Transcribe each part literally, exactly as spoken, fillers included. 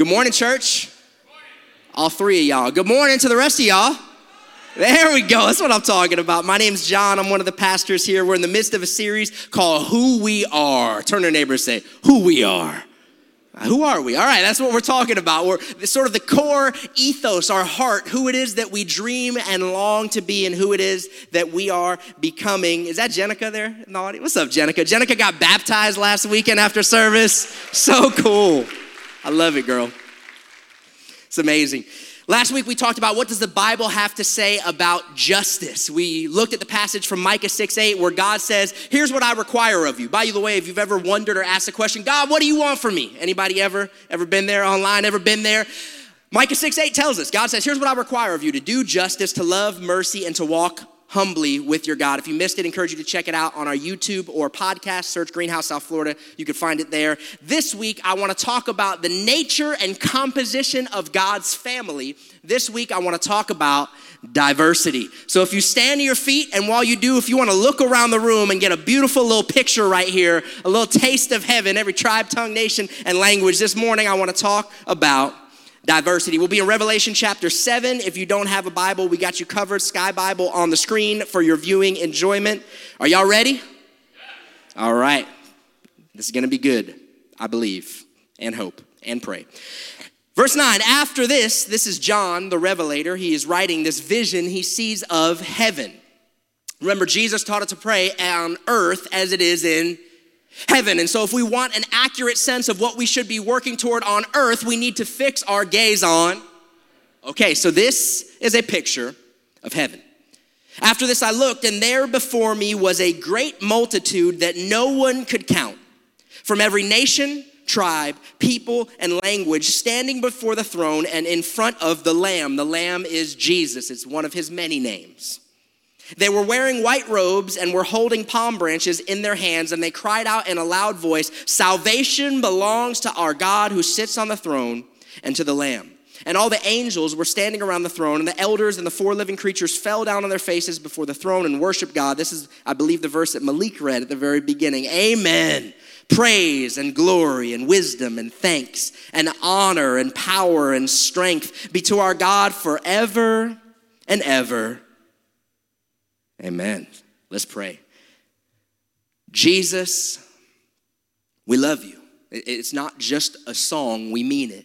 Good morning, church. Good morning. All three of y'all. Good morning to the rest of y'all. There we go. That's what I'm talking about. My name's John. I'm one of the pastors here. We're in the midst of a series called Who We Are. Turn to your neighbor and say, Who We Are. Who are we? All right, that's what we're talking about. We're sort of the core ethos, our heart, who it is that we dream and long to be and who it is that we are becoming. Is that Jenica there in the audience? What's up, Jenica? Jenica got baptized last weekend after service. So cool. I love it, girl. It's amazing. Last week we talked about what does the Bible have to say about justice. We looked at the passage from Micah six eight where God says, here's what I require of you. By the way, if you've ever wondered or asked the question, God, what do you want from me? Anybody ever, ever been there online, ever been there? Micah six eight tells us, God says, here's what I require of you, to do justice, to love mercy, and to walk humbly with your God. If you missed it, I encourage you to check it out on our YouTube or podcast. Search Greenhouse South Florida. You can find it there. This week, I want to talk about the nature and composition of God's family. This week, I want to talk about diversity. So if you stand to your feet, and while you do, if you want to look around the room and get a beautiful little picture right here, a little taste of heaven, every tribe, tongue, nation, and language, this morning, I want to talk about diversity. We'll be in Revelation chapter seven. If you don't have a Bible, we got you covered. Sky Bible on the screen for your viewing enjoyment. Are y'all ready? Yes. All right. This is going to be good, I believe, and hope, and pray. Verse nine, after this, this is John the Revelator. He is writing this vision he sees of heaven. Remember, Jesus taught us to pray on earth as it is in heaven. And so if we want an accurate sense of what we should be working toward on earth, we need to fix our gaze on. Okay, so this is a picture of heaven. After this, I looked, and there before me was a great multitude that no one could count, from every nation, tribe, people, and language, standing before the throne and in front of the Lamb. The Lamb is Jesus. It's one of his many names. They were wearing white robes and were holding palm branches in their hands, and they cried out in a loud voice, "Salvation belongs to our God who sits on the throne and to the Lamb." And all the angels were standing around the throne, and the elders and the four living creatures fell down on their faces before the throne and worshiped God. This is, I believe, the verse that Malik read at the very beginning. Amen. Praise and glory and wisdom and thanks and honor and power and strength be to our God forever and ever. Amen. Let's pray. Jesus, we love you. It's not just a song, we mean it.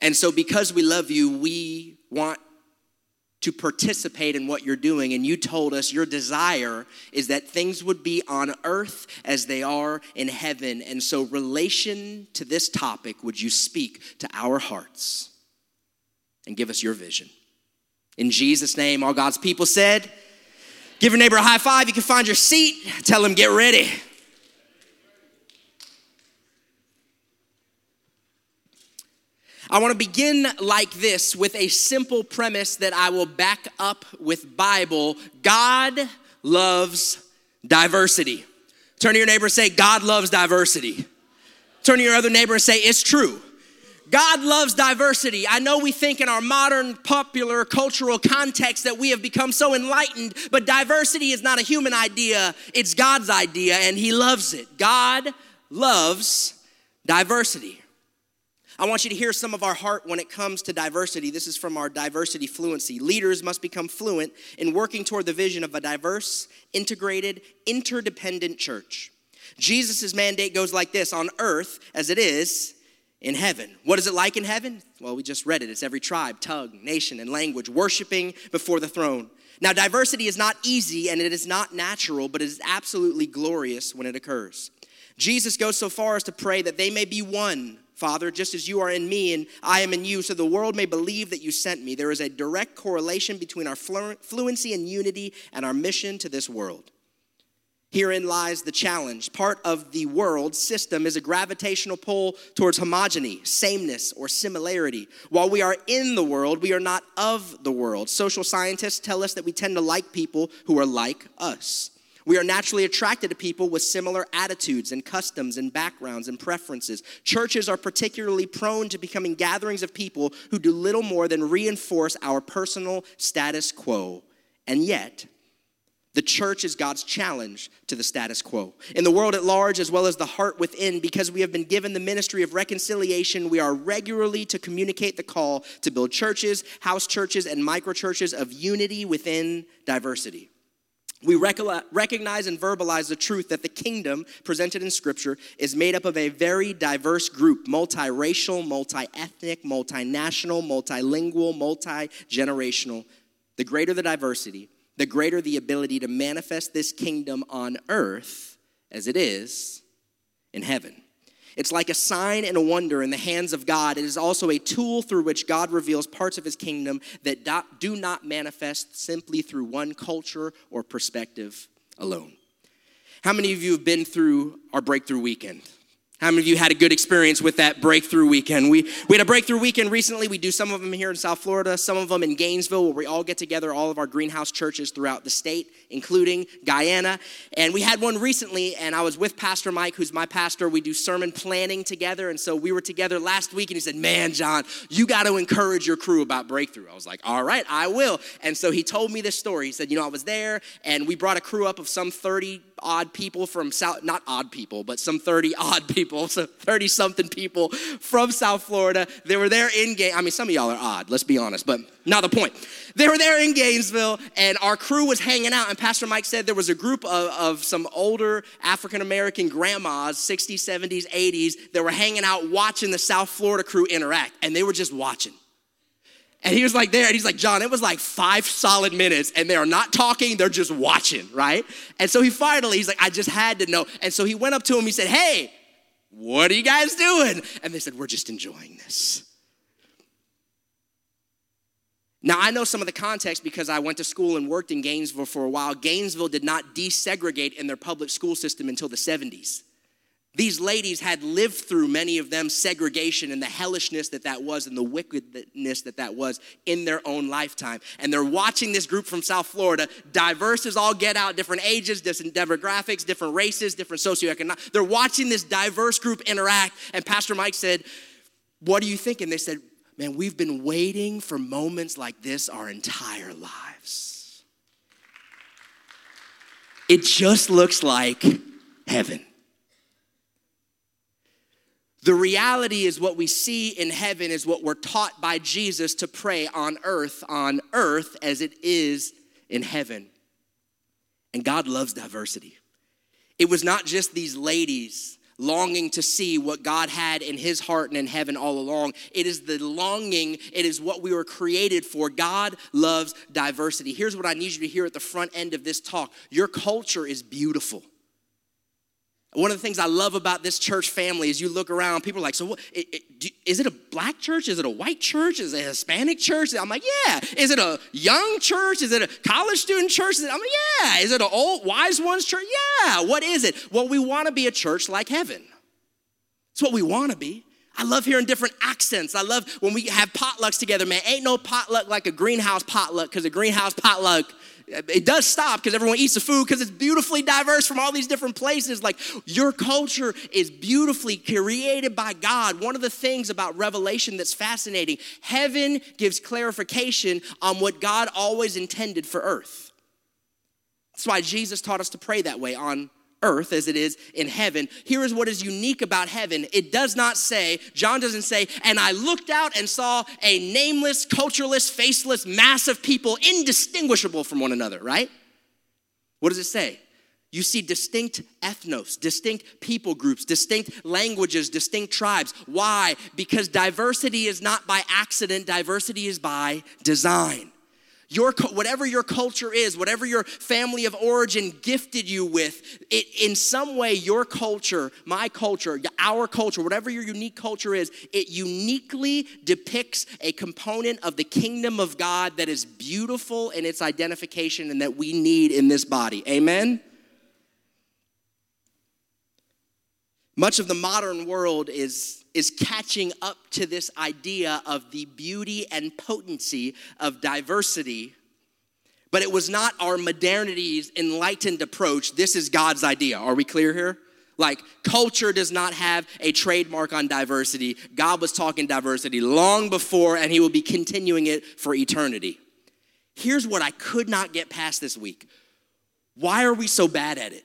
And so because we love you, we want to participate in what you're doing. And you told us your desire is that things would be on earth as they are in heaven. And so relation to this topic, would you speak to our hearts and give us your vision? In Jesus' name, all God's people said, give your neighbor a high five. You can find your seat. Tell him, get ready. I want to begin like this with a simple premise that I will back up with Bible. God loves diversity. Turn to your neighbor and say, God loves diversity. Turn to your other neighbor and say, it's true. God loves diversity. I know we think in our modern popular cultural context that we have become so enlightened, but diversity is not a human idea. It's God's idea, and he loves it. God loves diversity. I want you to hear some of our heart when it comes to diversity. This is from our diversity fluency. Leaders must become fluent in working toward the vision of a diverse, integrated, interdependent church. Jesus' mandate goes like this: on earth as it is in heaven. What is it like in heaven? Well, we just read it. It's every tribe, tongue, nation, and language worshiping before the throne. Now, diversity is not easy and it is not natural, but it is absolutely glorious when it occurs. Jesus goes so far as to pray that they may be one, Father, just as you are in me and I am in you, so the world may believe that you sent me. There is a direct correlation between our flu- fluency and unity and our mission to this world. Herein lies the challenge. Part of the world system is a gravitational pull towards homogeny, sameness, or similarity. While we are in the world, we are not of the world. Social scientists tell us that we tend to like people who are like us. We are naturally attracted to people with similar attitudes and customs and backgrounds and preferences. Churches are particularly prone to becoming gatherings of people who do little more than reinforce our personal status quo. And yet, The church is God's challenge to the status quo. In the world at large, as well as the heart within, because we have been given the ministry of reconciliation, we are regularly to communicate the call to build churches, house churches, and microchurches of unity within diversity. We recognize and verbalize the truth that the kingdom presented in Scripture is made up of a very diverse group, multiracial, multi-ethnic, multinational, multilingual, multi-generational. The greater the diversity, the greater the ability to manifest this kingdom on earth as it is in heaven. It's like a sign and a wonder in the hands of God. It is also a tool through which God reveals parts of his kingdom that do not manifest simply through one culture or perspective alone. How many of you have been through our breakthrough weekend? How many of you had a good experience with that breakthrough weekend? We we had a breakthrough weekend recently. We do some of them here in South Florida, some of them in Gainesville, where we all get together, all of our greenhouse churches throughout the state, including Guyana. And we had one recently, and I was with Pastor Mike, who's my pastor. We do sermon planning together, and so we were together last week, and he said, man, John, you got to encourage your crew about breakthrough. I was like, all right, I will. And so he told me this story. He said, you know, I was there, and we brought a crew up of some thirty-odd people from South, not odd people, but some thirty-odd people. People, so thirty-something people from South Florida. They were there in Gainesville. I mean, some of y'all are odd, let's be honest, but not the point. They were there in Gainesville, and our crew was hanging out, and Pastor Mike said there was a group of, of some older African-American grandmas, sixties, seventies, eighties, that were hanging out watching the South Florida crew interact, and they were just watching. And he was like there, and he's like, John, it was like five solid minutes, and they are not talking, they're just watching, right? And so he finally, he's like, I just had to know. And so he went up to him, he said, hey, what are you guys doing? And they said, we're just enjoying this. Now, I know some of the context because I went to school and worked in Gainesville for a while. Gainesville did not desegregate in their public school system until the seventies. These ladies had lived through, many of them, segregation and the hellishness that that was and the wickedness that that was in their own lifetime. And they're watching this group from South Florida, diverse as all get out, different ages, different demographics, different races, different socioeconomic. They're watching this diverse group interact. And Pastor Mike said, what do you think? And they said, man, we've been waiting for moments like this our entire lives. It just looks like heaven. The reality is what we see in heaven is what we're taught by Jesus to pray on earth, on earth as it is in heaven. And God loves diversity. It was not just these ladies longing to see what God had in his heart and in heaven all along. It is the longing, it is what we were created for. God loves diversity. Here's what I need you to hear at the front end of this talk. Your culture is beautiful. One of the things I love about this church family is you look around, people are like, so what, it, it, do, is it a black church? Is it a white church? Is it a Hispanic church? I'm like, yeah. Is it a young church? Is it a college student church? It, I'm like, yeah. Is it an old wise ones church? Yeah. What is it? Well, we want to be a church like heaven. It's what we want to be. I love hearing different accents. I love when we have potlucks together, man. Ain't no potluck like a greenhouse potluck, because a greenhouse potluck, it does stop because everyone eats the food because it's beautifully diverse from all these different places. Like, your culture is beautifully created by God. One of the things about Revelation that's fascinating, heaven gives clarification on what God always intended for earth. That's why Jesus taught us to pray that way, on earth as it is in heaven. Here is what is unique about heaven. It does not say, John doesn't say, and I looked out and saw a nameless, cultureless, faceless mass of people indistinguishable from one another, right? What does it say? You see distinct ethnos, distinct people groups, distinct languages, distinct tribes. Why? Because diversity is not by accident. Diversity is by design. Your, whatever your culture is, whatever your family of origin gifted you with, it, in some way your culture, my culture, our culture, whatever your unique culture is, it uniquely depicts a component of the kingdom of God that is beautiful in its identification and that we need in this body. Amen? Much of the modern world is is catching up to this idea of the beauty and potency of diversity, but it was not our modernity's enlightened approach. This is God's idea. Are we clear here? Like, culture does not have a trademark on diversity. God was talking diversity long before, and he will be continuing it for eternity. Here's what I could not get past this week. Why are we so bad at it?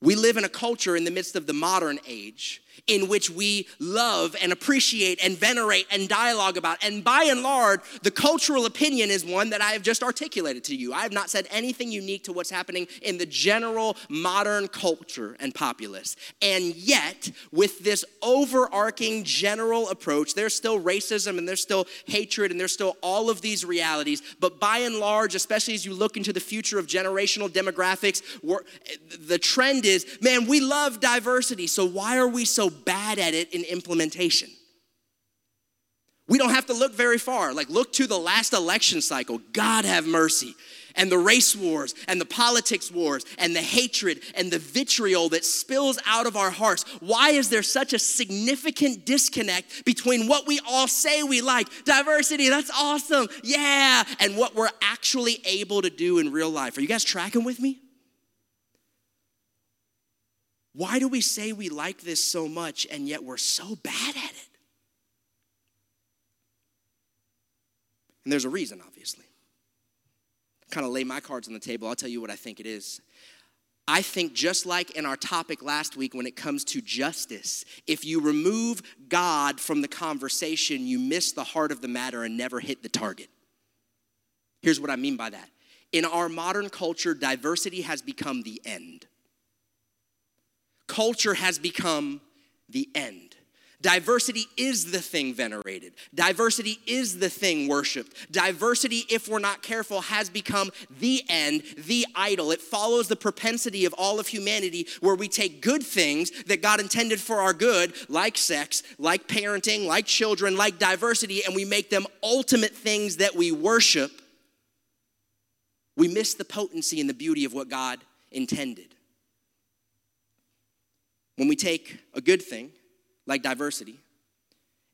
We live in a culture in the midst of the modern age in which we love and appreciate and venerate and dialogue about. And by and large, the cultural opinion is one that I have just articulated to you. I have not said anything unique to what's happening in the general modern culture and populace. And yet, with this overarching general approach, there's still racism and there's still hatred and there's still all of these realities. But by and large, especially as you look into the future of generational demographics, we're, the trend is, man, we love diversity, so why are we so bad at it in implementation? We don't have to look very far. Like, look to the last election cycle. God have mercy. And the race wars and the politics wars and the hatred and the vitriol that spills out of our hearts. Why is there such a significant disconnect between what we all say we like, diversity, that's awesome, yeah, and what we're actually able to do in real life? Are you guys tracking with me? Why do we say we like this so much and yet we're so bad at it? And there's a reason, obviously. Kind of lay my cards on the table. I'll tell you what I think it is. I think just like in our topic last week when it comes to justice, if you remove God from the conversation, you miss the heart of the matter and never hit the target. Here's what I mean by that. In our modern culture, diversity has become the end. Culture has become the end. Diversity is the thing venerated. Diversity is the thing worshiped. Diversity, if we're not careful, has become the end, the idol. It follows the propensity of all of humanity where we take good things that God intended for our good, like sex, like parenting, like children, like diversity, and we make them ultimate things that we worship. We miss the potency and the beauty of what God intended. When we take a good thing, like diversity,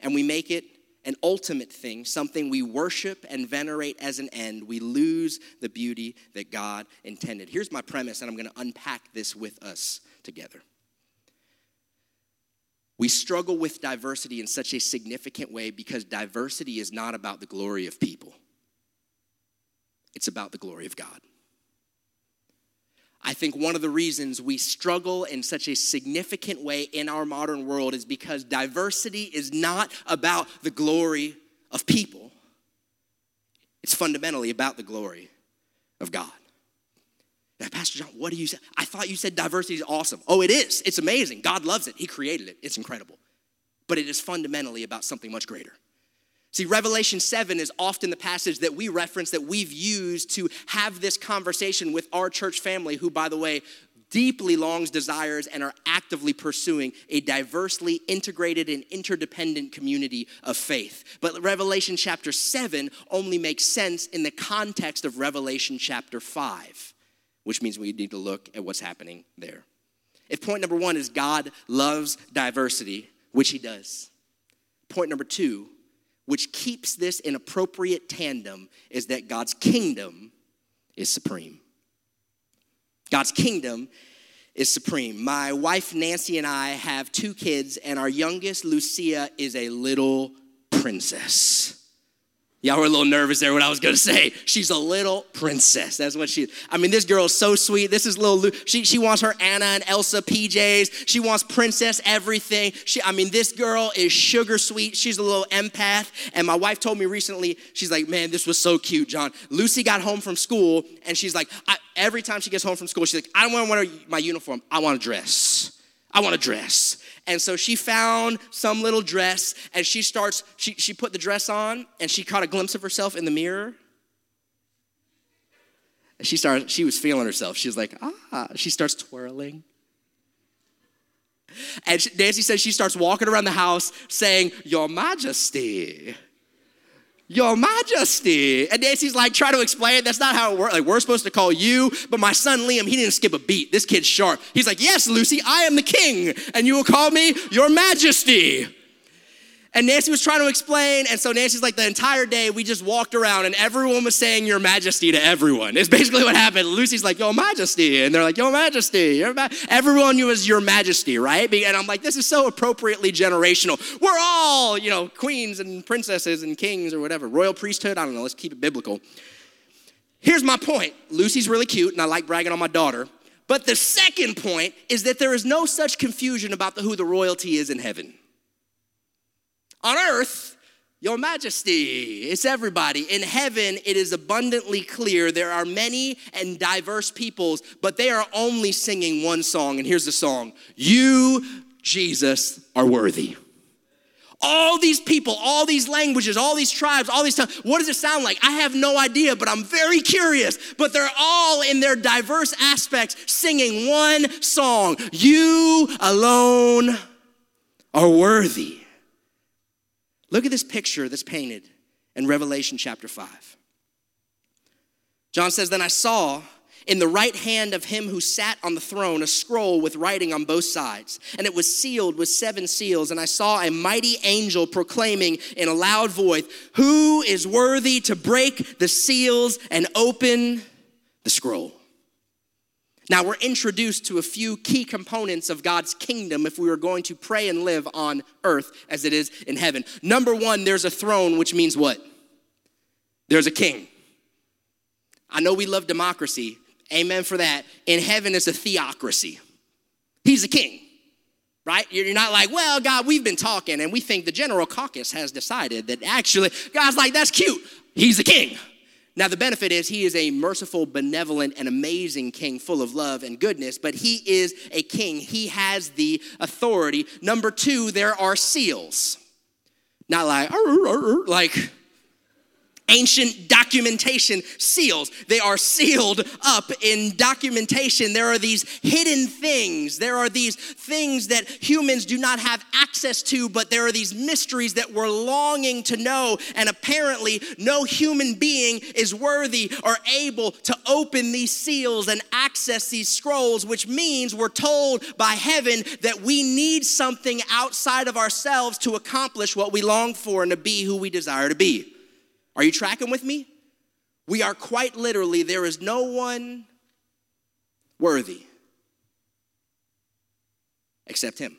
and we make it an ultimate thing, something we worship and venerate as an end, we lose the beauty that God intended. Here's my premise, and I'm going to unpack this with us together. We struggle with diversity in such a significant way because diversity is not about the glory of people. It's about the glory of God. I think one of the reasons we struggle in such a significant way in our modern world is because diversity is not about the glory of people. It's fundamentally about the glory of God. Now, Pastor John, what do you say? I thought you said diversity is awesome. Oh, it is. It's amazing. God loves it. He created it. It's incredible. But it is fundamentally about something much greater. See, Revelation seven is often the passage that we reference, that we've used to have this conversation with our church family, who, by the way, deeply longs, desires, and are actively pursuing a diversely integrated and interdependent community of faith. But Revelation chapter seven only makes sense in the context of Revelation chapter five, which means we need to look at what's happening there. If point number one is God loves diversity, which he does, point number two, which keeps this in appropriate tandem, is that God's kingdom is supreme. God's kingdom is supreme. My wife, Nancy, and I have two kids, and our youngest, Lucia, is a little princess. Y'all were a little nervous there what I was going to say. She's a little princess. That's what she is. I mean, this girl is so sweet. This is little Lu. She, she wants her Anna and Elsa P Js. She wants princess everything. She, I mean, this girl is sugar sweet. She's a little empath. And my wife told me recently, she's like, man, this was so cute, John. Lucy got home from school, and she's like, I, every time she gets home from school, she's like, I don't want my uniform. I want a dress. I want a dress. And so she found some little dress, and she starts, she, she put the dress on, and she caught a glimpse of herself in the mirror. And she started, she was feeling herself. She was like, ah, she starts twirling. And she, Nancy says she starts walking around the house saying, Your Majesty, Your Majesty. And Nancy's like, try to explain it. That's not how it works. Like, we're supposed to call you, but my son Liam, he didn't skip a beat. This kid's sharp. He's like, yes, Lucy, I am the king, and you will call me Your Majesty. And Nancy was trying to explain, and so Nancy's like, the entire day we just walked around, and everyone was saying Your Majesty to everyone. It's basically what happened. Lucy's like, Your Majesty, and they're like, Your Majesty. Your Ma-. Everyone was Your Majesty, right? And I'm like, this is so appropriately generational. We're all, you know, queens and princesses and kings or whatever, royal priesthood. I don't know. Let's keep it biblical. Here's my point. Lucy's really cute, and I like bragging on my daughter. But the second point is that there is no such confusion about the, who the royalty is in heaven. On earth, your majesty, it's everybody. In heaven, it is abundantly clear there are many and diverse peoples, but they are only singing one song, and here's the song. You, Jesus, are worthy. All these people, all these languages, all these tribes, all these tongues. What does it sound like? I have no idea, but I'm very curious. But they're all in their diverse aspects singing one song. You alone are worthy. Look at this picture that's painted in Revelation chapter five. John says, "Then I saw in the right hand of him who sat on the throne, a scroll with writing on both sides. And it was sealed with seven seals. And I saw a mighty angel proclaiming in a loud voice, 'Who is worthy to break the seals and open the scroll?'" Now we're introduced to a few key components of God's kingdom if we were going to pray and live on earth as it is in heaven. Number one, there's a throne, which means what? There's a king. I know we love democracy. Amen for that. In heaven, it's a theocracy. He's a king, right? You're not like, well, God, we've been talking, and we think the general caucus has decided that actually, God's like, that's cute. He's a king. Now, the benefit is he is a merciful, benevolent, and amazing king full of love and goodness, but he is a king. He has the authority. Number two, there are seals. Not like, like, ancient documentation seals. They are sealed up in documentation. There are these hidden things. There are these things that humans do not have access to, but there are these mysteries that we're longing to know, and apparently no human being is worthy or able to open these seals and access these scrolls, which means we're told by heaven that we need something outside of ourselves to accomplish what we long for and to be who we desire to be. Are you tracking with me? We are quite literally, there is no one worthy except him.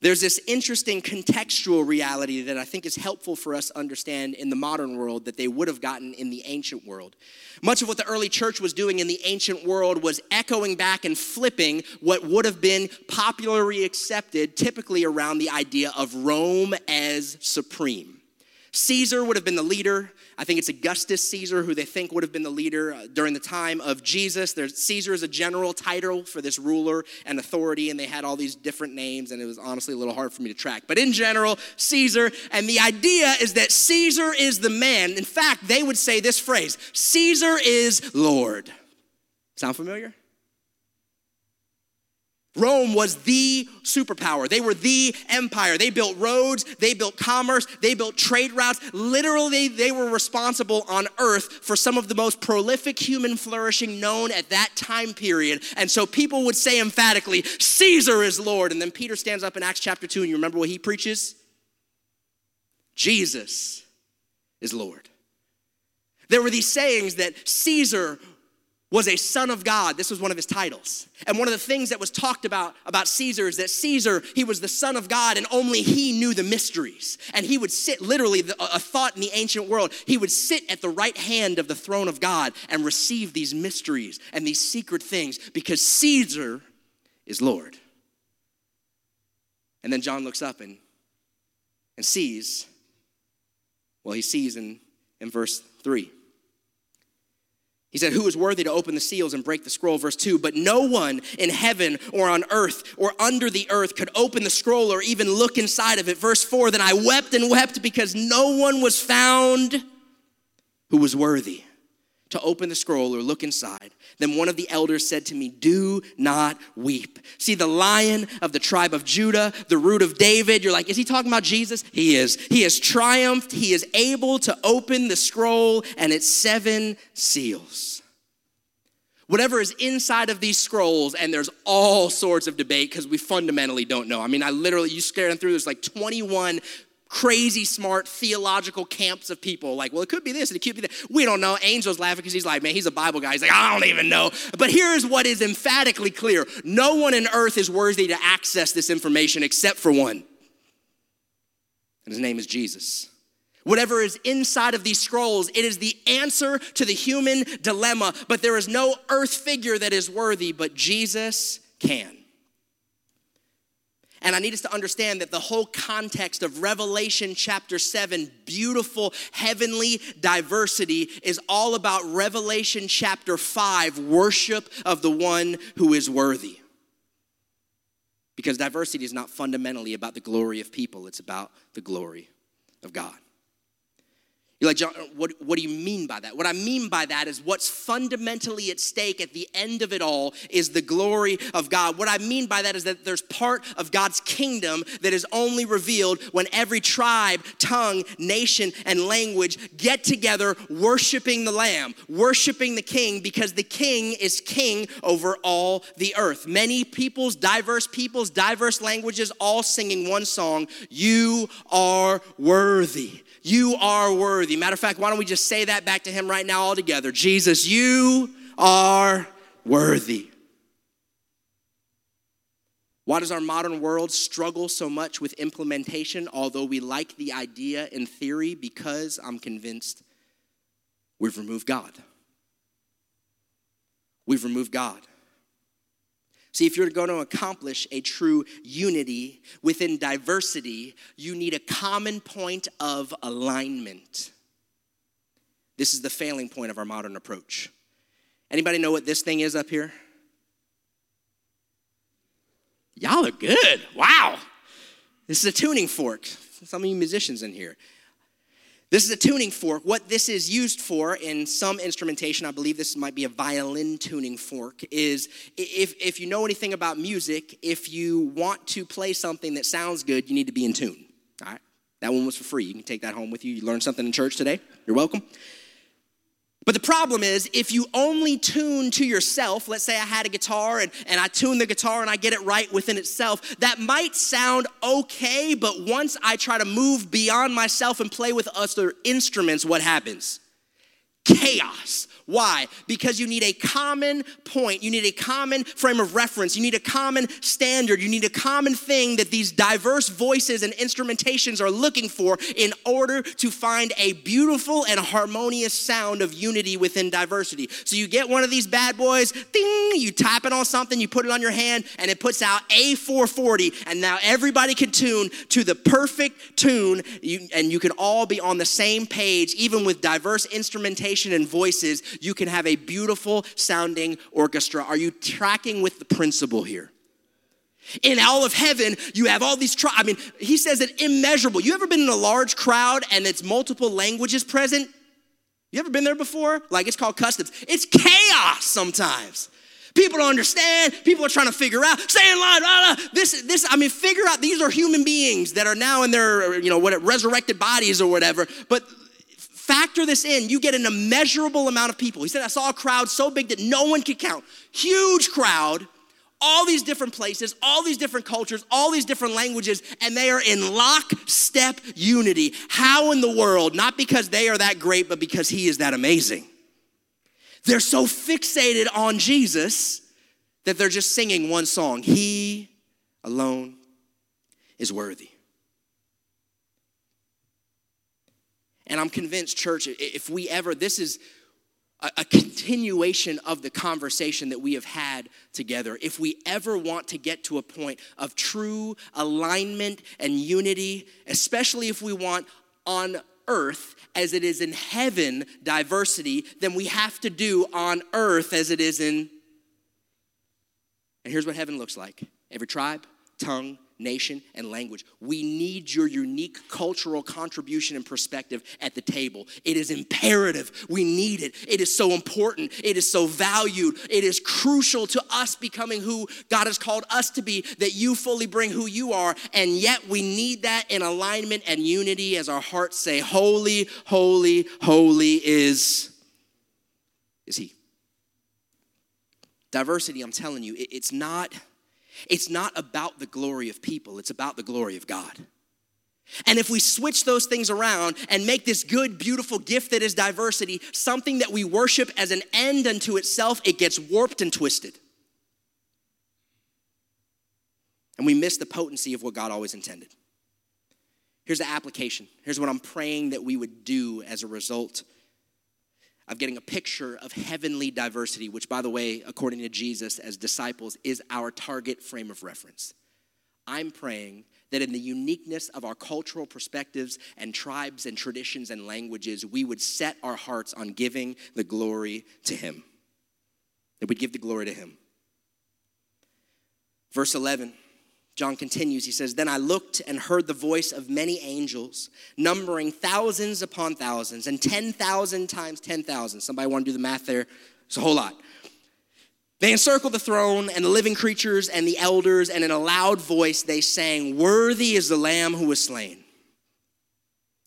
There's this interesting contextual reality that I think is helpful for us to understand in the modern world that they would have gotten in the ancient world. Much of what the early church was doing in the ancient world was echoing back and flipping what would have been popularly accepted, typically around the idea of Rome as supreme. Caesar would have been the leader. I think it's Augustus Caesar who they think would have been the leader during the time of Jesus. There's, Caesar is a general title for this ruler and authority, and they had all these different names, and it was honestly a little hard for me to track. But in general, Caesar, and the idea is that Caesar is the man. In fact, they would say this phrase, Caesar is Lord. Sound familiar? Rome was the superpower. They were the empire. They built roads, they built commerce, they built trade routes. Literally, they were responsible on earth for some of the most prolific human flourishing known at that time period. And so people would say emphatically, Caesar is Lord. And then Peter stands up in Acts chapter two, and you remember what he preaches? Jesus is Lord. There were these sayings that Caesar was a son of God. This was one of his titles. And one of the things that was talked about about Caesar is that Caesar, he was the son of God, and only he knew the mysteries. And he would sit, literally, a thought in the ancient world, he would sit at the right hand of the throne of God and receive these mysteries and these secret things because Caesar is Lord. And then John looks up and, and sees, well, he sees in, in verse three. He said, who is worthy to open the seals and break the scroll? Verse two, but no one in heaven or on earth or under the earth could open the scroll or even look inside of it. Verse four, then I wept and wept because no one was found who was worthy to open the scroll or look inside. Then one of the elders said to me, do not weep. See, the Lion of the tribe of Judah, the Root of David. You're like, is he talking about Jesus? He is. He has triumphed. He is able to open the scroll and its seven seals. Whatever is inside of these scrolls, and there's all sorts of debate because we fundamentally don't know. I mean, I literally, you scared through, there's like twenty-one crazy smart theological camps of people. Like, well, it could be this and it could be that. We don't know. Angel's laughing because he's like, man, he's a Bible guy. He's like, I don't even know. But here's what is emphatically clear. No one on earth is worthy to access this information except for one. And his name is Jesus. Whatever is inside of these scrolls, it is the answer to the human dilemma, but there is no earth figure that is worthy, but Jesus can. And I need us to understand that the whole context of Revelation chapter seven, beautiful heavenly diversity, is all about Revelation chapter five, worship of the one who is worthy. Because diversity is not fundamentally about the glory of people, it's about the glory of God. You're like, John, what, what do you mean by that? What I mean by that is what's fundamentally at stake at the end of it all is the glory of God. What I mean by that is that there's part of God's kingdom that is only revealed when every tribe, tongue, nation, and language get together worshiping the Lamb, worshiping the King, because the King is King over all the earth. Many peoples, diverse peoples, diverse languages, all singing one song, "You are worthy. You are worthy." Matter of fact, why don't we just say that back to him right now all together. Jesus, you are worthy. Why does our modern world struggle so much with implementation, although we like the idea in theory? Because I'm convinced we've removed God. We've removed God. See, if you're going to accomplish a true unity within diversity, you need a common point of alignment. This is the failing point of our modern approach. Anybody know what this thing is up here? Y'all are good. Wow. This is a tuning fork. Some of you musicians in here. This is a tuning fork. What this is used for in some instrumentation, I believe this might be a violin tuning fork, is if, if you know anything about music, if you want to play something that sounds good, you need to be in tune, all right? That one was for free. You can take that home with you. You learned something in church today. You're welcome. But the problem is, if you only tune to yourself, let's say I had a guitar and, and I tune the guitar and I get it right within itself, that might sound okay, but once I try to move beyond myself and play with other instruments, what happens? Chaos. Why? Because you need a common point. You need a common frame of reference. You need a common standard. You need a common thing that these diverse voices and instrumentations are looking for in order to find a beautiful and harmonious sound of unity within diversity. So you get one of these bad boys, ding, you tap it on something, you put it on your hand, and it puts out A four forty, and now everybody can tune to the perfect tune, and you can all be on the same page, even with diverse instrumentation and voices. You can have a beautiful sounding orchestra. Are you tracking with the principle here? In all of heaven, you have all these, tri- I mean, he says it immeasurable. You ever been in a large crowd and it's multiple languages present? You ever been there before? Like, it's called customs. It's chaos sometimes. People don't understand. People are trying to figure out. Stay in line. Blah, blah. This, this. I mean, figure out. These are human beings that are now in their, you know, what resurrected bodies or whatever. But factor this in, you get an immeasurable amount of people. He said, I saw a crowd so big that no one could count. Huge crowd, all these different places, all these different cultures, all these different languages, and they are in lockstep unity. How in the world? Not because they are that great, but because he is that amazing. They're so fixated on Jesus that they're just singing one song. He alone is worthy. And I'm convinced, church, if we ever, this is a, a continuation of the conversation that we have had together. If we ever want to get to a point of true alignment and unity, especially if we want on earth as it is in heaven diversity, then we have to do on earth as it is in, and here's what heaven looks like. Every tribe, tongue, nation, and language. We need your unique cultural contribution and perspective at the table. It is imperative. We need it. It is so important. It is so valued. It is crucial to us becoming who God has called us to be, that you fully bring who you are, and yet we need that in alignment and unity as our hearts say, holy, holy, holy is, is he. Diversity, I'm telling you, it, it's not... It's not about the glory of people. It's about the glory of God. And if we switch those things around and make this good, beautiful gift that is diversity something that we worship as an end unto itself, it gets warped and twisted. And we miss the potency of what God always intended. Here's the application. Here's what I'm praying that we would do as a result of getting a picture of heavenly diversity, which, by the way, according to Jesus, as disciples, is our target frame of reference. I'm praying that in the uniqueness of our cultural perspectives and tribes and traditions and languages, we would set our hearts on giving the glory to him. That we'd give the glory to him. Verse eleven, John continues, he says, "Then I looked and heard the voice of many angels, numbering thousands upon thousands, and ten thousand times ten thousand. Somebody want to do the math there? It's a whole lot. They encircled the throne and the living creatures and the elders, and in a loud voice they sang, 'Worthy is the Lamb who was slain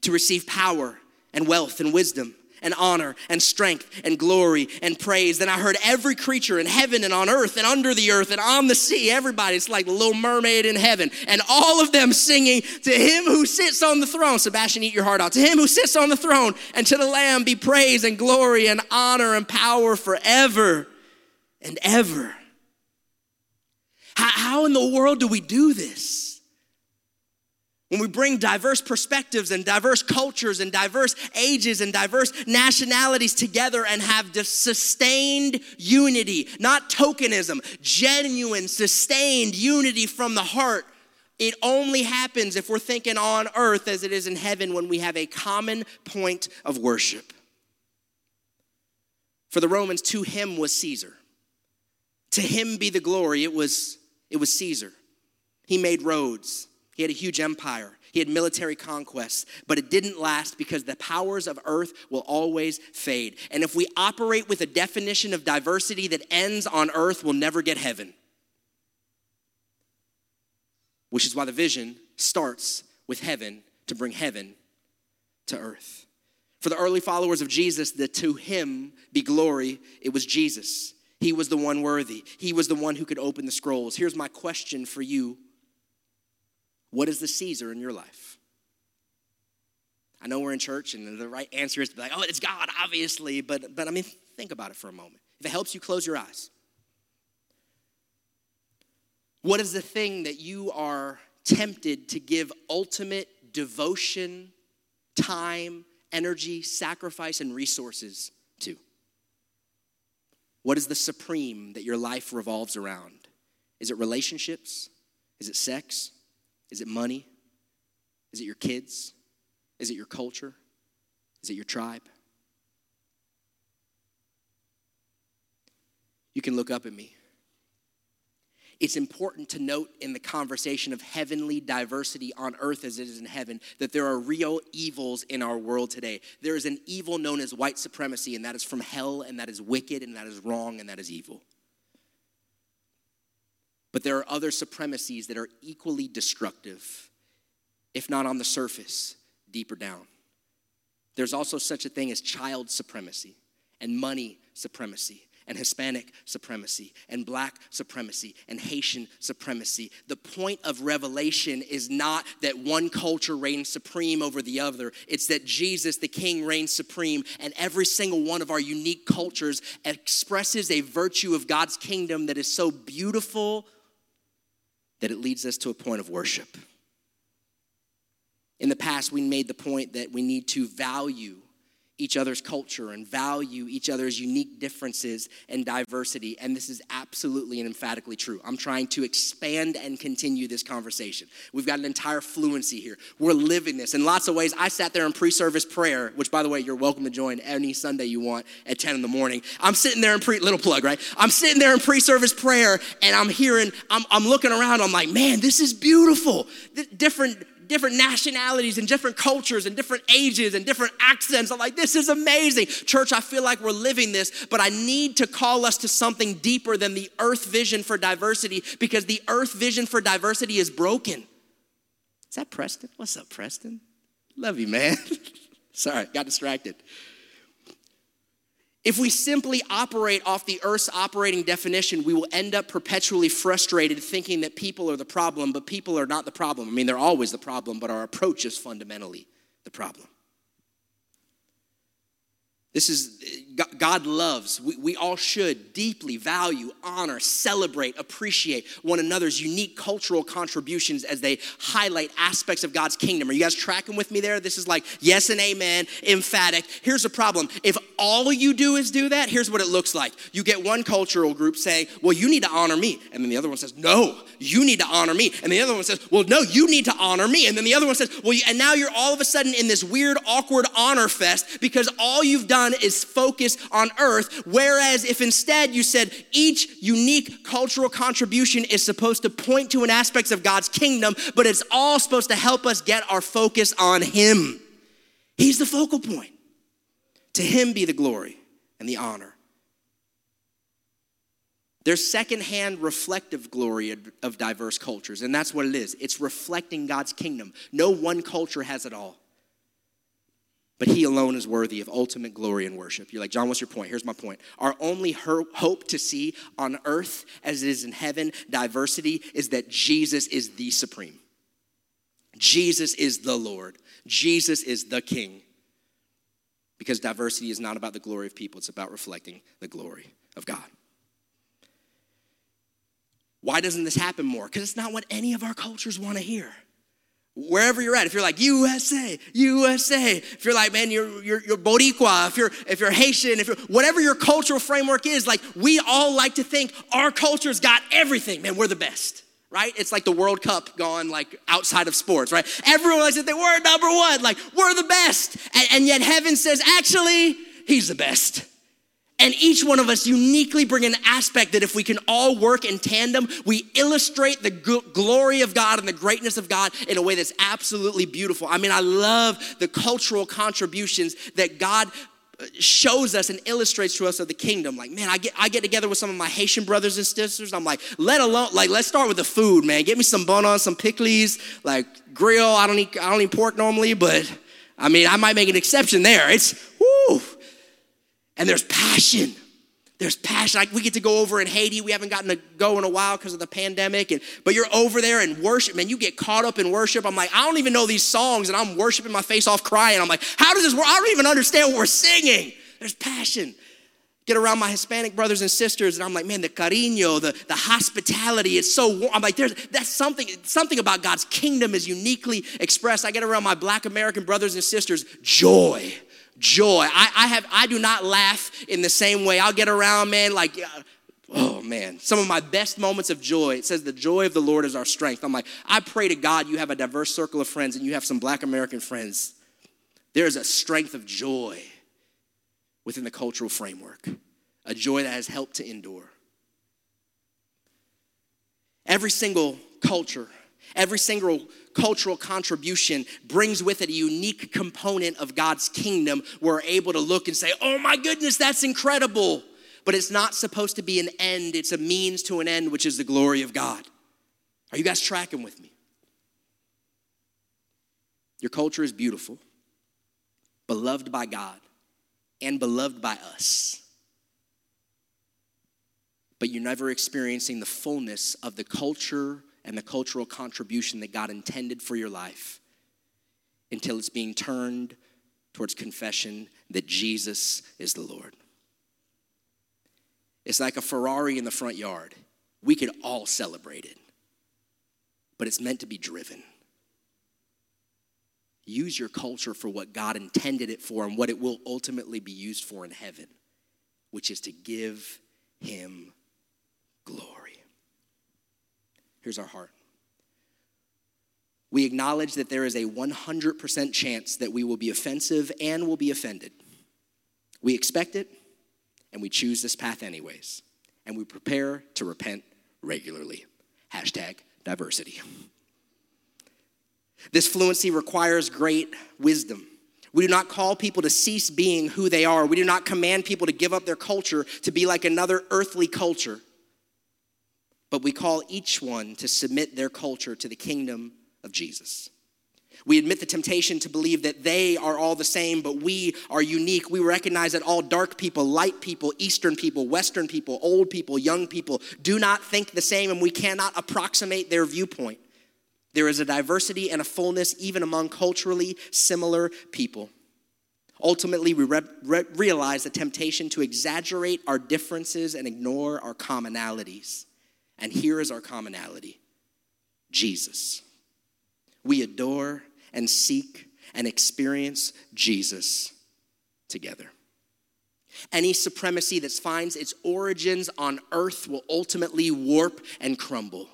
to receive power and wealth and wisdom and honor and strength and glory and praise.' Then I heard every creature in heaven and on earth and under the earth and on the sea," everybody, it's like the Little Mermaid in heaven, "and all of them singing, 'To him who sits on the throne,'" Sebastian, eat your heart out, "to him who sits on the throne and to the Lamb be praise and glory and honor and power forever and ever." How, how in the world do we do this? When we bring diverse perspectives and diverse cultures and diverse ages and diverse nationalities together and have this sustained unity, not tokenism, genuine, sustained unity from the heart, it only happens if we're thinking on earth as it is in heaven when we have a common point of worship. For the Romans, to him was Caesar. To him be the glory. It was, it was Caesar. He made roads. He had a huge empire. He had military conquests, but it didn't last because the powers of earth will always fade. And if we operate with a definition of diversity that ends on earth, we'll never get heaven. Which is why the vision starts with heaven to bring heaven to earth. For the early followers of Jesus, the "to him be glory," it was Jesus. He was the one worthy. He was the one who could open the scrolls. Here's my question for you. What is the Caesar in your life? I know we're in church and the right answer is to be like, "Oh, it's God, obviously," but, but I mean, think about it for a moment. If it helps you, close your eyes. What is the thing that you are tempted to give ultimate devotion, time, energy, sacrifice, and resources to? What is the supreme that your life revolves around? Is it relationships? Is it sex? Is it money? Is it your kids? Is it your culture? Is it your tribe? You can look up at me. It's important to note in the conversation of heavenly diversity on earth as it is in heaven that there are real evils in our world today. There is an evil known as white supremacy, and that is from hell, and that is wicked, and that is wrong, and that is evil. But there are other supremacies that are equally destructive, if not on the surface, deeper down. There's also such a thing as child supremacy and money supremacy and Hispanic supremacy and black supremacy and Haitian supremacy. The point of Revelation is not that one culture reigns supreme over the other. It's that Jesus, the King, reigns supreme, and every single one of our unique cultures expresses a virtue of God's kingdom that is so beautiful that it leads us to a point of worship. In the past, we made the point that we need to value each other's culture and value each other's unique differences and diversity. And this is absolutely and emphatically true. I'm trying to expand and continue this conversation. We've got an entire fluency here. We're living this. In lots of ways, I sat there in pre-service prayer, which, by the way, you're welcome to join any Sunday you want at ten in the morning. I'm sitting there in pre, little plug, right? I'm sitting there in pre-service prayer and I'm hearing, I'm, I'm looking around, I'm like, man, this is beautiful. Th- different different nationalities and different cultures and different ages and different accents. I'm like, this is amazing. Church, I feel like we're living this, but I need to call us to something deeper than the earth vision for diversity, because the earth vision for diversity is broken. Is that Preston? What's up, Preston? Love you, man. Sorry, got distracted. If we simply operate off the earth's operating definition, we will end up perpetually frustrated thinking that people are the problem, but people are not the problem. I mean, they're always the problem, but our approach is fundamentally the problem. This is, God loves, we, we all should deeply value, honor, celebrate, appreciate one another's unique cultural contributions as they highlight aspects of God's kingdom. Are you guys tracking with me there? This is like yes and amen, emphatic. Here's the problem. If all you do is do that, here's what it looks like. You get one cultural group saying, well, you need to honor me. And then the other one says, no, you need to honor me. And the other one says, well, no, you need to honor me. And then the other one says, well, you, and now you're all of a sudden in this weird, awkward honor fest because all you've done is focus on earth, whereas if instead you said each unique cultural contribution is supposed to point to an aspect of God's kingdom, but it's all supposed to help us get our focus on him. He's the focal point. To him be the glory and the honor. There's secondhand reflective glory of diverse cultures, and that's what it is. It's reflecting God's kingdom. No one culture has it all. But he alone is worthy of ultimate glory and worship. You're like, John, what's your point? Here's my point. Our only hope to see on earth as it is in heaven, diversity, is that Jesus is the supreme. Jesus is the Lord. Jesus is the King. Because diversity is not about the glory of people. It's about reflecting the glory of God. Why doesn't this happen more? Because it's not what any of our cultures want to hear. Wherever you're at, if you're like U S A, U S A, if you're like, man, you're you're, you're Boricua, if you're if you're Haitian, if you're whatever your cultural framework is, like we all like to think our culture's got everything. Man, we're the best, right? It's like the World Cup gone like outside of sports, right? Everyone likes to think we're number one, like we're the best, and, and yet heaven says actually he's the best. And each one of us uniquely bring an aspect that if we can all work in tandem, we illustrate the gl- glory of God and the greatness of God in a way that's absolutely beautiful. I mean, I love the cultural contributions that God shows us and illustrates to us of the kingdom. Like, man, I get I get together with some of my Haitian brothers and sisters. I'm like, let alone, like, let's start with the food, man. Get me some bonon, some pickles, like grill. I don't eat, I don't eat pork normally, but I mean, I might make an exception there. It's, whoo. And there's passion. There's passion. Like we get to go over in Haiti. We haven't gotten to go in a while because of the pandemic. And but you're over there in worship, man. You get caught up in worship. I'm like, I don't even know these songs, and I'm worshiping my face off crying. I'm like, how does this work? I don't even understand what we're singing. There's passion. Get around my Hispanic brothers and sisters, and I'm like, man, the cariño, the, the hospitality, it's so warm. I'm like, there's that's something, something about God's kingdom is uniquely expressed. I get around my Black American brothers and sisters, joy. Joy. I, I have. I do not laugh in the same way. I'll get around, man, like, oh, man. Some of my best moments of joy. It says the joy of the Lord is our strength. I'm like, I pray to God you have a diverse circle of friends and you have some Black American friends. There is a strength of joy within the cultural framework, a joy that has helped to endure. Every single culture, every single cultural contribution brings with it a unique component of God's kingdom. We're able to look and say, oh my goodness, that's incredible. But it's not supposed to be an end. It's a means to an end, which is the glory of God. Are you guys tracking with me? Your culture is beautiful, beloved by God, and beloved by us. But you're never experiencing the fullness of the culture and the cultural contribution that God intended for your life until it's being turned towards confession that Jesus is the Lord. It's like a Ferrari in the front yard. We could all celebrate it, but it's meant to be driven. Use your culture for what God intended it for and what it will ultimately be used for in heaven, which is to give him glory. Here's our heart. We acknowledge that there is a one hundred percent chance that we will be offensive and will be offended. We expect it, and we choose this path anyways. And we prepare to repent regularly. Hashtag diversity. This fluency requires great wisdom. We do not call people to cease being who they are. We do not command people to give up their culture to be like another earthly culture. But we call each one to submit their culture to the kingdom of Jesus. We admit the temptation to believe that they are all the same, but we are unique. We recognize that all dark people, light people, Eastern people, Western people, old people, young people do not think the same, and we cannot approximate their viewpoint. There is a diversity and a fullness even among culturally similar people. Ultimately, we re- re- realize the temptation to exaggerate our differences and ignore our commonalities. And here is our commonality: Jesus. We adore and seek and experience Jesus together. Any supremacy that finds its origins on earth will ultimately warp and crumble,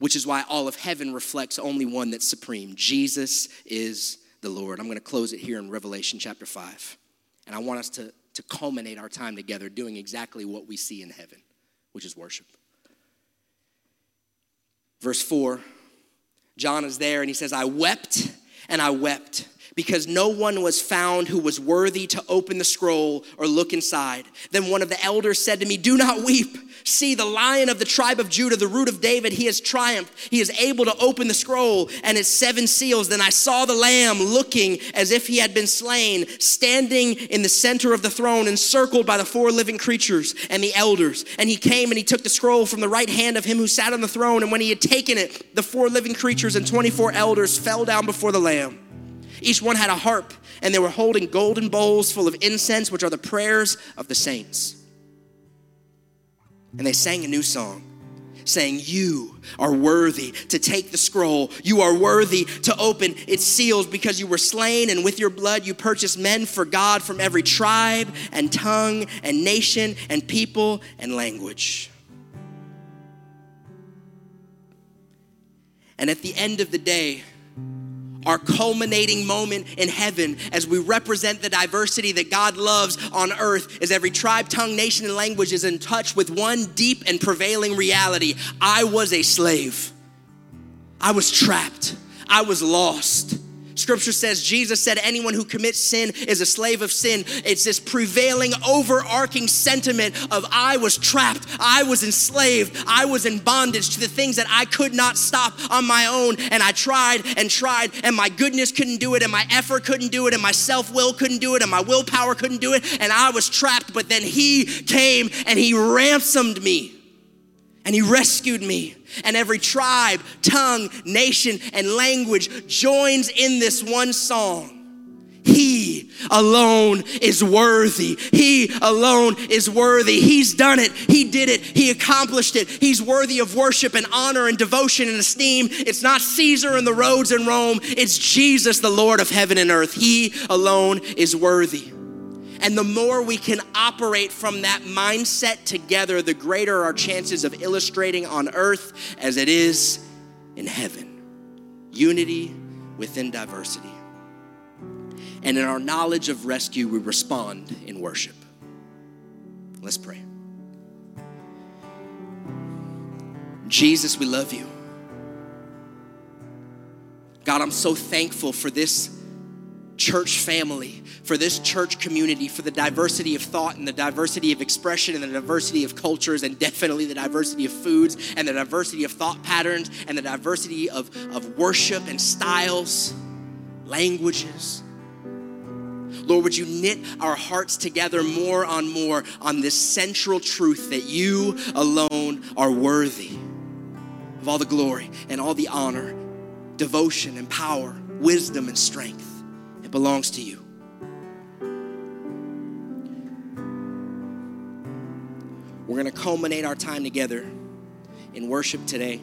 which is why all of heaven reflects only one that's supreme. Jesus is the Lord. I'm going to close it here in Revelation chapter five. And I want us to, to culminate our time together doing exactly what we see in heaven, which is worship. Verse four, John is there and he says, I wept and I wept because no one was found who was worthy to open the scroll or look inside. Then one of the elders said to me, do not weep. See, the Lion of the tribe of Judah, the Root of David, he has triumphed. He is able to open the scroll and its seven seals. Then I saw the Lamb looking as if he had been slain, standing in the center of the throne, encircled by the four living creatures and the elders. And he came and he took the scroll from the right hand of him who sat on the throne. And when he had taken it, the four living creatures and twenty-four elders fell down before the Lamb. Each one had a harp, and they were holding golden bowls full of incense, which are the prayers of the saints. And they sang a new song, saying, you are worthy to take the scroll. You are worthy to open its seals because you were slain, and with your blood you purchased men for God from every tribe and tongue and nation and people and language. And at the end of the day, our culminating moment in heaven as we represent the diversity that God loves on earth is every tribe, tongue, nation, and language is in touch with one deep and prevailing reality. I was a slave. I was trapped. I was lost. Scripture says, Jesus said, anyone who commits sin is a slave of sin. It's this prevailing, overarching sentiment of I was trapped, I was enslaved, I was in bondage to the things that I could not stop on my own. And I tried and tried, and my goodness couldn't do it, and my effort couldn't do it, and my self-will couldn't do it, and my willpower couldn't do it, and I was trapped. But then he came and he ransomed me. And he rescued me. And every tribe, tongue, nation, and language joins in this one song. He alone is worthy. He alone is worthy. He's done it. He did it. He accomplished it. He's worthy of worship and honor and devotion and esteem. It's not Caesar and the roads in Rome. It's Jesus, the Lord of heaven and earth. He alone is worthy. And the more we can operate from that mindset together, the greater our chances of illustrating on earth as it is in heaven. Unity within diversity. And in our knowledge of rescue, we respond in worship. Let's pray. Jesus, we love you. God, I'm so thankful for this church family, for this church community, for the diversity of thought and the diversity of expression and the diversity of cultures and definitely the diversity of foods and the diversity of thought patterns and the diversity of, of worship and styles, languages. Lord, would you knit our hearts together more and more on this central truth that you alone are worthy of all the glory and all the honor, devotion and power, wisdom and strength. It belongs to you. We're going to culminate our time together in worship today.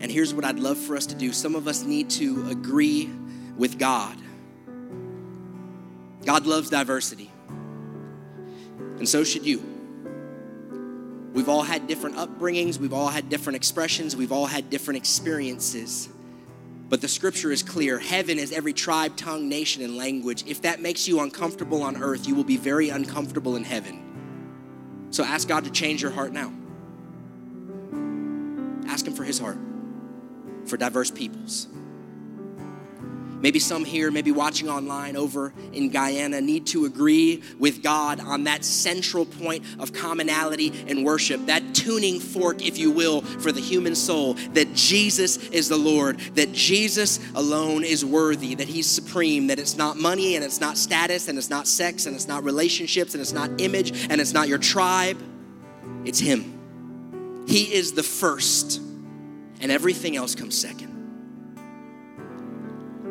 And here's what I'd love for us to do. Some of us need to agree with God. God loves diversity. And so should you. We've all had different upbringings. We've all had different expressions. We've all had different experiences. But the scripture is clear. Heaven is every tribe, tongue, nation, and language. If that makes you uncomfortable on earth, you will be very uncomfortable in heaven. So ask God to change your heart now. Ask him for his heart, for diverse peoples. Maybe some here, maybe watching online over in Guyana, need to agree with God on that central point of commonality and worship, that tuning fork, if you will, for the human soul, that Jesus is the Lord, that Jesus alone is worthy, that he's supreme, that it's not money and it's not status and it's not sex and it's not relationships and it's not image and it's not your tribe. It's him. He is the first and everything else comes second.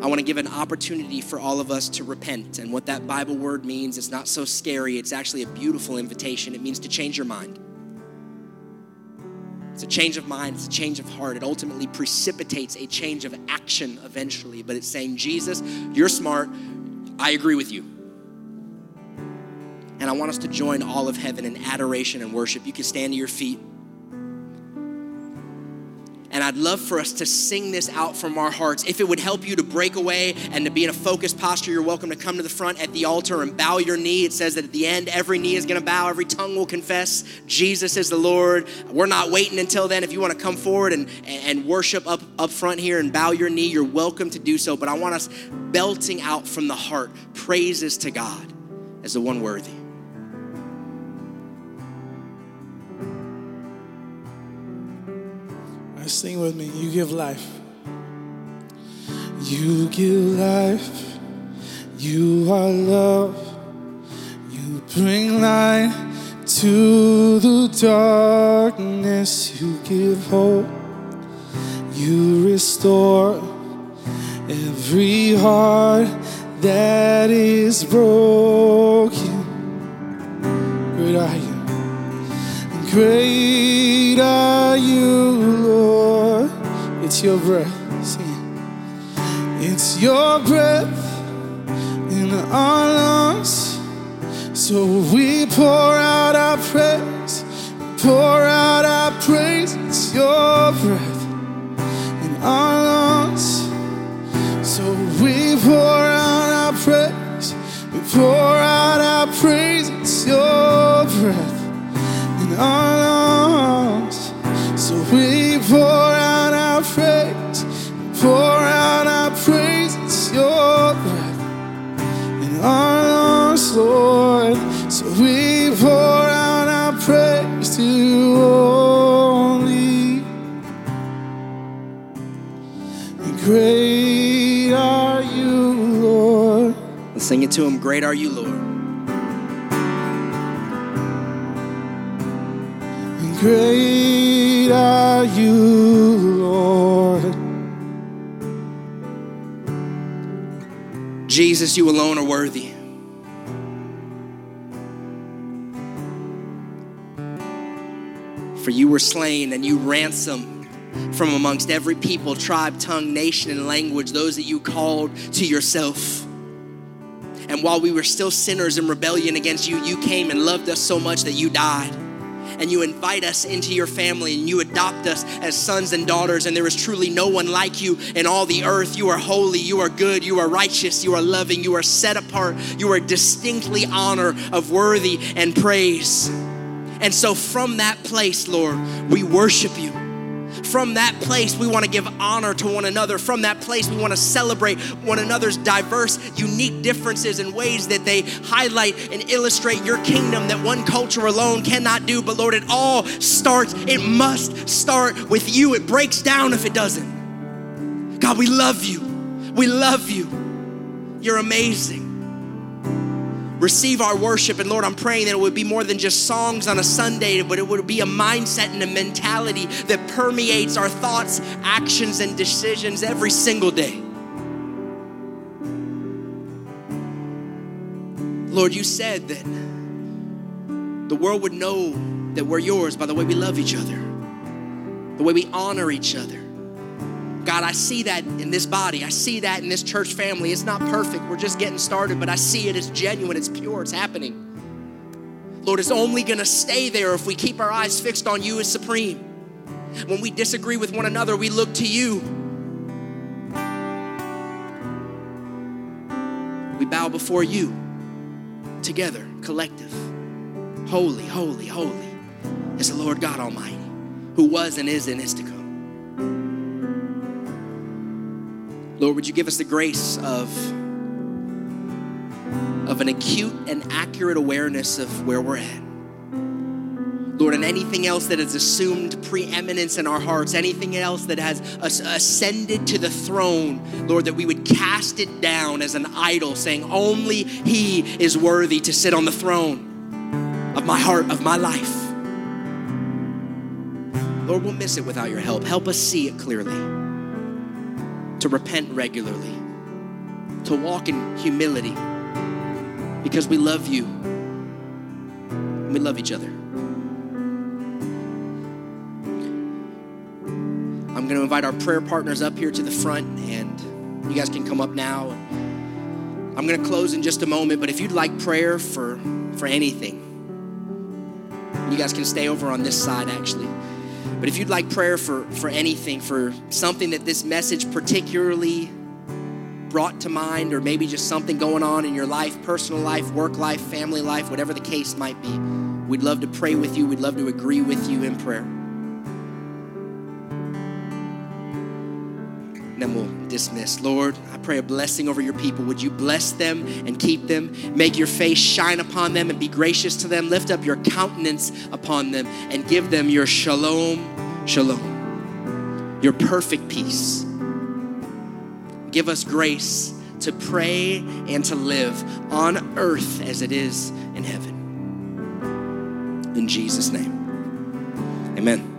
I want to give an opportunity for all of us to repent. And what that Bible word means, it's not so scary. It's actually a beautiful invitation. It means to change your mind. It's a change of mind. It's a change of heart. It ultimately precipitates a change of action eventually. But it's saying, Jesus, you're smart. I agree with you. And I want us to join all of heaven in adoration and worship. You can stand to your feet. And I'd love for us to sing this out from our hearts. If it would help you to break away and to be in a focused posture, you're welcome to come to the front at the altar and bow your knee. It says that at the end, every knee is going to bow, every tongue will confess Jesus is the Lord. We're not waiting until then. If you want to come forward and, and worship up, up front here and bow your knee, you're welcome to do so. But I want us belting out from the heart praises to God as the one worthy. Sing with me. You give life. You give life. You are love. You bring light to the darkness. You give hope. You restore every heart that is broken. Great are you. Great are you, Lord. It's your breath. Sing it. It's your breath in our lungs. So we pour out our praise. Pour out our praise. It's your breath in our lungs. So we pour out our praise. We pour out our praise. It's your breath. Arms. So we pour out our praise, pour out our praise, it's your breath in our arms, Lord. So we pour out our praise to you only. And great are you, Lord. Let's sing it to him. Great are you, Lord. Great are you, Lord. Jesus, you alone are worthy. For you were slain and you ransomed from amongst every people, tribe, tongue, nation, and language, those that you called to yourself. And while we were still sinners in rebellion against you, you came and loved us so much that you died. And you invite us into your family and you adopt us as sons and daughters, and there is truly no one like you in all the earth. You are holy, you are good, you are righteous, you are loving, you are set apart, you are distinctly honor of worthy and praise. And so from that place, Lord, we worship you. From that place, we want to give honor to one another. From that place, we want to celebrate one another's diverse, unique differences in ways that they highlight and illustrate your kingdom that one culture alone cannot do. But Lord, it all starts, it must start with you. It breaks down if it doesn't. God, we love you. We love you. You're amazing. Receive our worship. And Lord, I'm praying that it would be more than just songs on a Sunday, but it would be a mindset and a mentality that permeates our thoughts, actions, and decisions every single day. Lord, you said that the world would know that we're yours by the way we love each other, the way we honor each other. God, I see that in this body. I see that in this church family. It's not perfect. We're just getting started, but I see it. It's genuine. It's pure. It's happening. Lord, it's only going to stay there if we keep our eyes fixed on you as supreme. When we disagree with one another, we look to you. We bow before you together, collective. Holy, holy, holy is the Lord God Almighty, who was and is and is to come. Lord, would you give us the grace of, of an acute and accurate awareness of where we're at. Lord, and anything else that has assumed preeminence in our hearts, anything else that has ascended to the throne, Lord, that we would cast it down as an idol, saying only he is worthy to sit on the throne of my heart, of my life. Lord, we'll miss it without your help. Help us see it clearly. To repent regularly, to walk in humility because we love you and we love each other. I'm going to invite our prayer partners up here to the front, and you guys can come up now. I'm going to close in just a moment, but if you'd like prayer for, for anything, you guys can stay over on this side actually. But if you'd like prayer for, for anything, for something that this message particularly brought to mind, or maybe just something going on in your life, personal life, work life, family life, whatever the case might be, we'd love to pray with you. We'd love to agree with you in prayer. And then we'll dismiss. Lord, I pray a blessing over your people. Would you bless them and keep them? Make your face shine upon them and be gracious to them. Lift up your countenance upon them and give them your shalom, shalom, your perfect peace. Give us grace to pray and to live on earth as it is in heaven. In Jesus' name, amen.